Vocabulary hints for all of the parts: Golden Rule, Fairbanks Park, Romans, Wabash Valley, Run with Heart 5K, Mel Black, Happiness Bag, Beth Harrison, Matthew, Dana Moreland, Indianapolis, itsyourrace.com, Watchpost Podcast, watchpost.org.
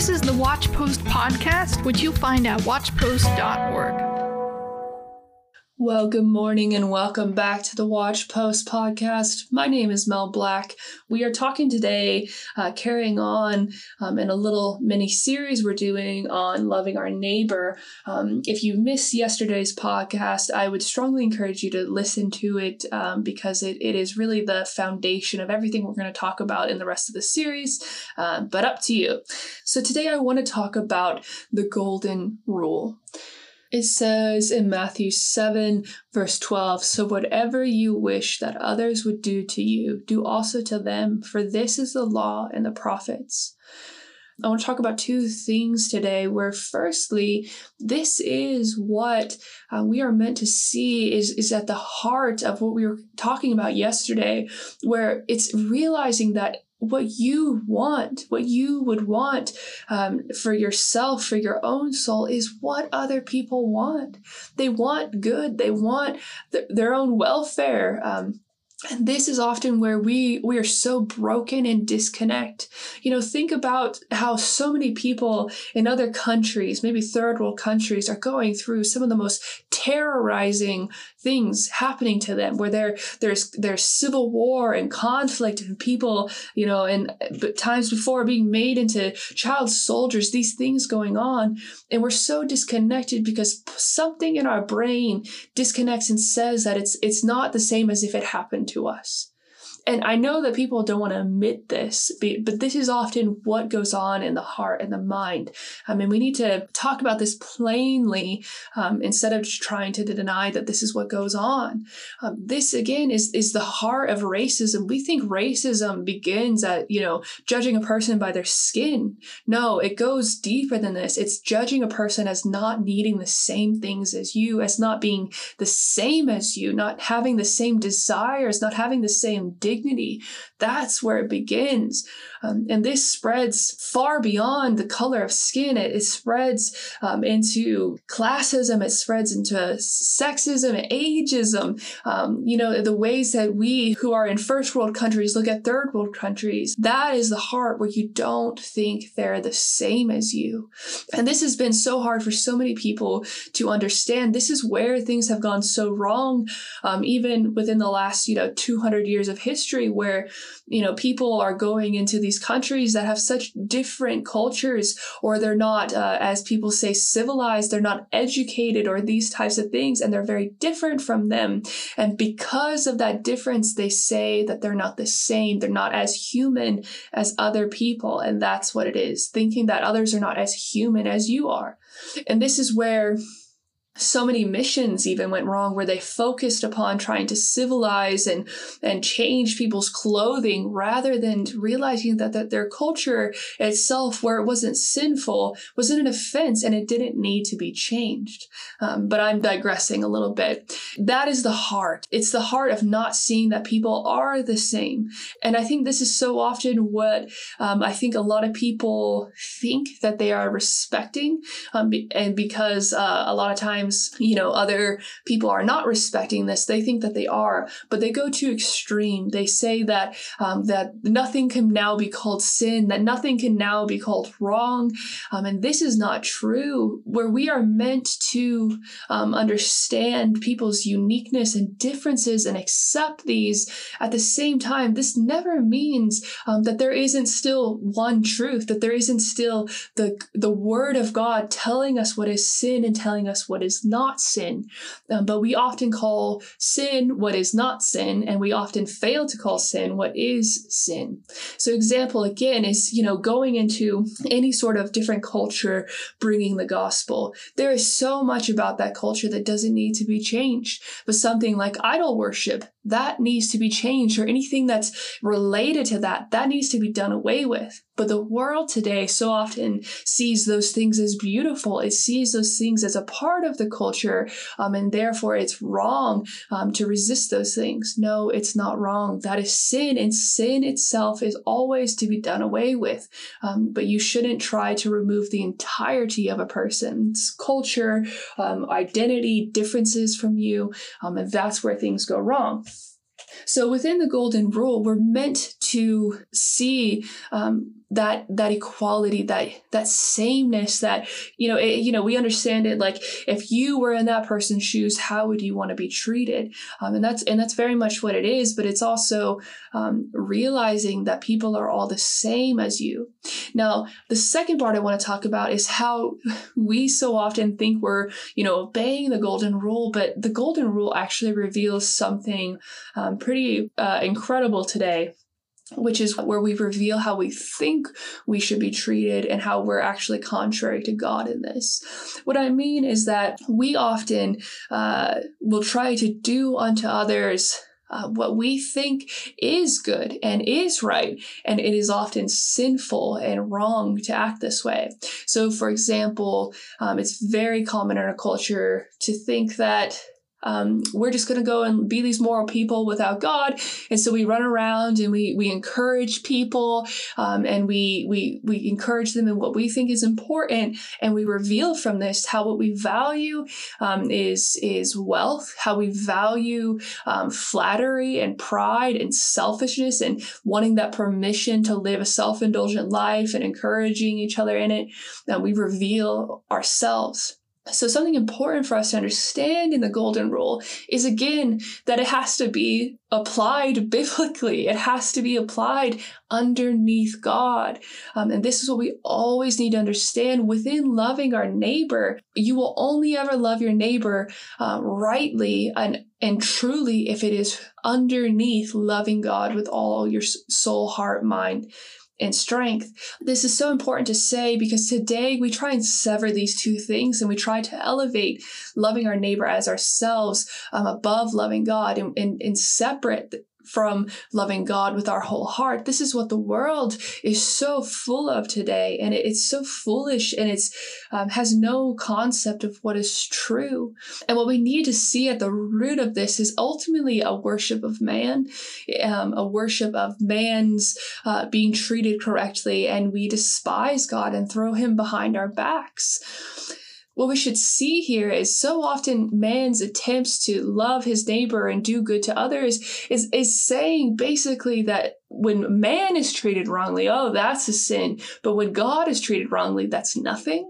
This is the Watchpost Podcast, which you'll find at watchpost.org. Well, good morning and welcome back to the Watchpost Podcast. My name is Mel Black. We are talking today, carrying on in a little mini-series we're doing on loving our neighbor. If you missed yesterday's podcast, I would strongly encourage you to listen to it because it is really the foundation of everything we're going to talk about in the rest of the series, but up to you. So today I want to talk about the Golden Rule. It says in Matthew 7, verse 12, "So whatever you wish that others would do to you, do also to them, for this is the law and the prophets." I want to talk about two things today, where firstly, this is what we are meant to see is at the heart of what we were talking about yesterday, where it's realizing that what you want, what you would want for yourself, for your own soul, is what other people want. They want good. They want their own welfare. And this is often where we are so broken and disconnect. You know, think about how so many people in other countries, maybe third world countries, are going through some of the most terrorizing things happening to them, where there's civil war and conflict and people, you know, and but times before being made into child soldiers, these things going on. And we're so disconnected because something in our brain disconnects and says that it's not the same as if it happened to us. And I know that people don't want to admit this, but this is often what goes on in the heart and the mind. I mean, we need to talk about this plainly instead of just trying to deny that this is what goes on. This, again, is the heart of racism. We think racism begins at, you know, judging a person by their skin. No, it goes deeper than this. It's judging a person as not needing the same things as you, as not being the same as you, not having the same desires, not having the same dignity. That's where it begins. And this spreads far beyond the color of skin. It spreads into classism. It spreads into sexism and ageism. You know, the ways that we who are in first world countries look at third world countries. That is the heart, where you don't think they're the same as you. And this has been so hard for so many people to understand. This is where things have gone so wrong, even within the last, 200 years of history, where, people are going into these countries that have such different cultures, or they're not, as people say, civilized, they're not educated, or these types of things, and they're very different from them. And because of that difference, they say that they're not the same. They're not as human as other people. And that's what it is, thinking that others are not as human as you are. And this is where so many missions even went wrong, where they focused upon trying to civilize and change people's clothing, rather than realizing that their culture itself, where it wasn't sinful, wasn't an offense, and it didn't need to be changed. But I'm digressing a little bit. That is the heart. It's the heart of not seeing that people are the same. And I think this is so often what I think a lot of people think that they are respecting, and because a lot of times, other people are not respecting this. They think that they are, but they go too extreme. They say that that nothing can now be called sin, that nothing can now be called wrong, and this is not true. Where we are meant to understand people's uniqueness and differences and accept these. At the same time, this never means that there isn't still one truth, that there isn't still the Word of God telling us what is sin and telling us what is not sin. But we often call sin what is not sin, and we often fail to call sin what is sin. So example, again, is, going into any sort of different culture, bringing the gospel. There is so much about that culture that doesn't need to be changed, but something like idol worship, that needs to be changed, or anything that's related to that, that needs to be done away with. But the world today so often sees those things as beautiful. It sees those things as a part of the culture, and therefore it's wrong to resist those things. No, it's not wrong. That is sin, and sin itself is always to be done away with. But you shouldn't try to remove the entirety of a person's culture, identity, differences from you, and that's where things go wrong. So within the Golden Rule, we're meant to see that equality, that sameness, that, we understand it. Like, if you were in that person's shoes, how would you want to be treated? And that's very much what it is. But it's also realizing that people are all the same as you. Now, the second part I want to talk about is how we so often think we're, obeying the golden rule, but the golden rule actually reveals something pretty incredible today, which is where we reveal how we think we should be treated and how we're actually contrary to God in this. What I mean is that we often will try to do unto others what we think is good and is right, and it is often sinful and wrong to act this way. So, for example, it's very common in our culture to think that we're just going to go and be these moral people without God. And so we run around and we encourage people, and we encourage them in what we think is important. And we reveal from this how what we value is wealth, how we value flattery and pride and selfishness and wanting that permission to live a self-indulgent life and encouraging each other in it. And we reveal ourselves. So something important for us to understand in the golden rule is, again, that it has to be applied biblically. It has to be applied underneath God. And this is what we always need to understand within loving our neighbor. You will only ever love your neighbor rightly and truly if it is underneath loving God with all your soul, heart, mind, and strength. This is so important to say because today we try and sever these two things, and we try to elevate loving our neighbor as ourselves above loving God and separate from loving God with our whole heart. This is what the world is so full of today, and it's so foolish, and it's has no concept of what is true. And what we need to see at the root of this is ultimately a worship of man, a worship of man's being treated correctly, and we despise God and throw him behind our backs. What we should see here is so often man's attempts to love his neighbor and do good to others is saying basically that when man is treated wrongly, oh, that's a sin. But when God is treated wrongly, that's nothing.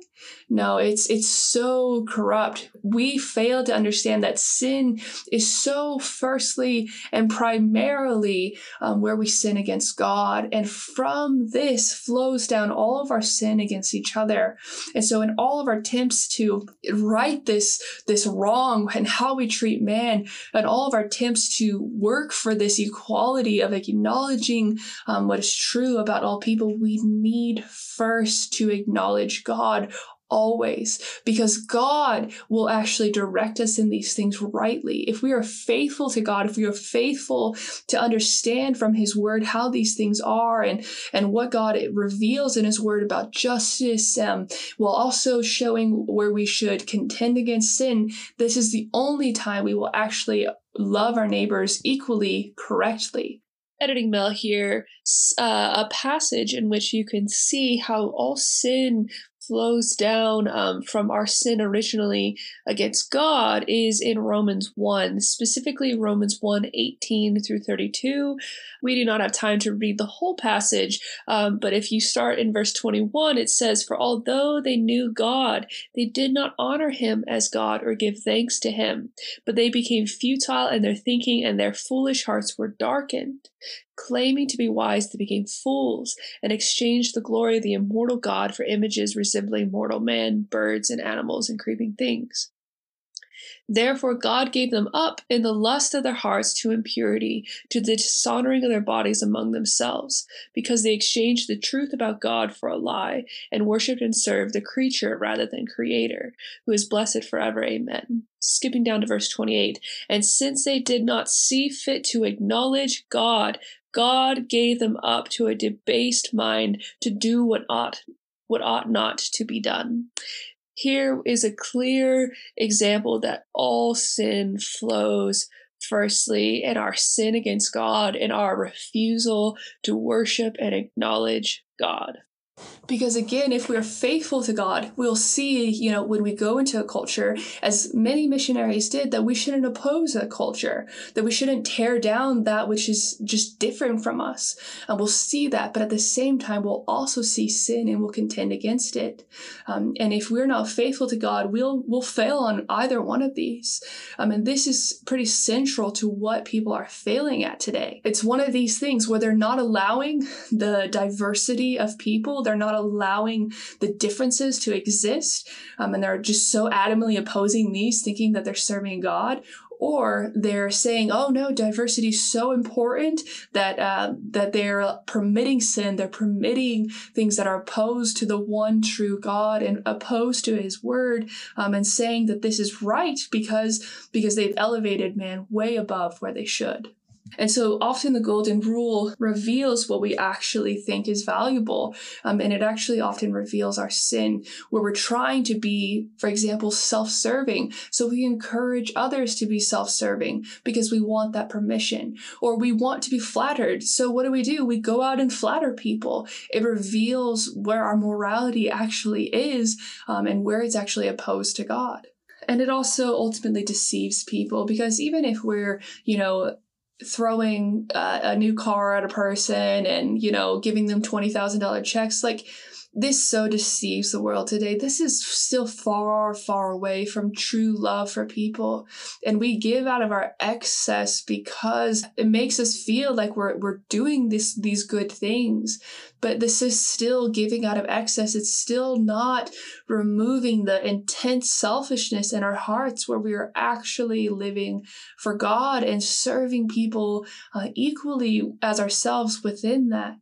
No, it's so corrupt. We fail to understand that sin is so firstly and primarily where we sin against God. And from this flows down all of our sin against each other. And so in all of our attempts to right this wrong and how we treat man, and all of our attempts to work for this equality of acknowledging what is true about all people, we need first to acknowledge God always, because God will actually direct us in these things rightly. If we are faithful to God, if we are faithful to understand from his word how these things are and what God reveals in his word about justice, while also showing where we should contend against sin, this is the only time we will actually love our neighbors equally, correctly. Editing Mill here, a passage in which you can see how all sin flows down from our sin originally against God is in Romans 1, specifically Romans 1:18 through 32. We do not have time to read the whole passage, but if you start in verse 21, it says, "For although they knew God, they did not honor him as God or give thanks to him, but they became futile in their thinking and their foolish hearts were darkened. Claiming to be wise, they became fools and exchanged the glory of the immortal God for images resembling mortal man, birds, and animals, and creeping things. Therefore, God gave them up in the lust of their hearts to impurity, to the dishonoring of their bodies among themselves, because they exchanged the truth about God for a lie and worshipped and served the creature rather than Creator, who is blessed forever. Amen." Skipping down to verse 28. "And since they did not see fit to acknowledge God, God gave them up to a debased mind to do what ought not to be done." Here is a clear example that all sin flows firstly in our sin against God and our refusal to worship and acknowledge God. Because again, if we're faithful to God, we'll see, when we go into a culture, as many missionaries did, that we shouldn't oppose a culture, that we shouldn't tear down that which is just different from us. And we'll see that, but at the same time, we'll also see sin and we'll contend against it. And if we're not faithful to God, we'll fail on either one of these. And this is pretty central to what people are failing at today. It's one of these things where they're not allowing the diversity of people, they're not allowing the differences to exist, and they're just so adamantly opposing these, thinking that they're serving God. Or they're saying, oh no, diversity is so important that they're permitting sin, they're permitting things that are opposed to the one true God and opposed to his word, and saying that this is right because they've elevated man way above where they should. And so often the Golden Rule reveals what we actually think is valuable. And it actually often reveals our sin, where we're trying to be, for example, self-serving. So we encourage others to be self-serving because we want that permission, or we want to be flattered. So what do? We go out and flatter people. It reveals where our morality actually is, and where it's actually opposed to God. And it also ultimately deceives people, because even if we're, throwing a new car at a person and, giving them $20,000 checks, this so deceives the world today. This is still far, far away from true love for people. And we give out of our excess because it makes us feel like we're doing these good things. But this is still giving out of excess. It's still not removing the intense selfishness in our hearts, where we are actually living for God and serving people equally as ourselves within that.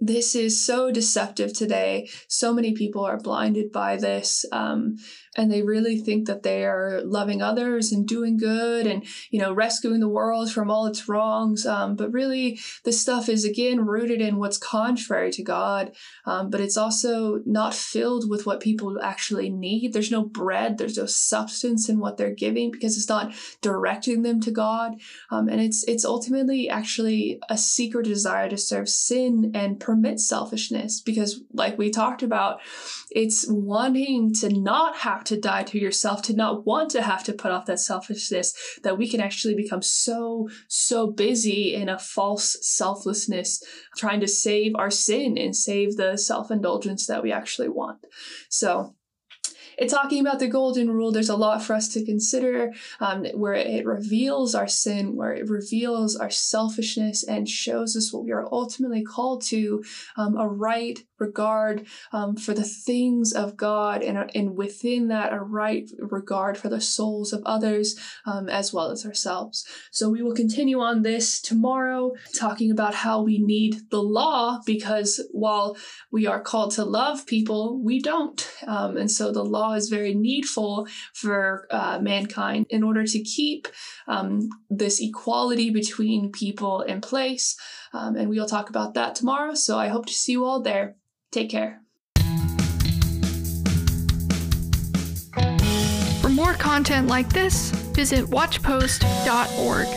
This is so deceptive today. So many people are blinded by this, and they really think that they are loving others and doing good and, rescuing the world from all its wrongs. But really, this stuff is, again, rooted in what's contrary to God, but it's also not filled with what people actually need. There's no bread, there's no substance in what they're giving, because it's not directing them to God. And it's ultimately actually a secret desire to serve sin and permit selfishness, because, like we talked about, it's wanting to not have to die to yourself, to not want to have to put off that selfishness, that we can actually become so busy in a false selflessness, trying to save our sin and save the self-indulgence that we actually want. So it's talking about the Golden Rule. There's a lot for us to consider, where it reveals our sin, where it reveals our selfishness and shows us what we are ultimately called to, a right regard for the things of God, and within that, a right regard for the souls of others, as well as ourselves. So we will continue on this tomorrow, talking about how we need the law, because while we are called to love people, we don't. And so the law is very needful for mankind in order to keep this equality between people in place. And we'll talk about that tomorrow. So I hope to see you all there. Take care. For more content like this, visit watchpost.org.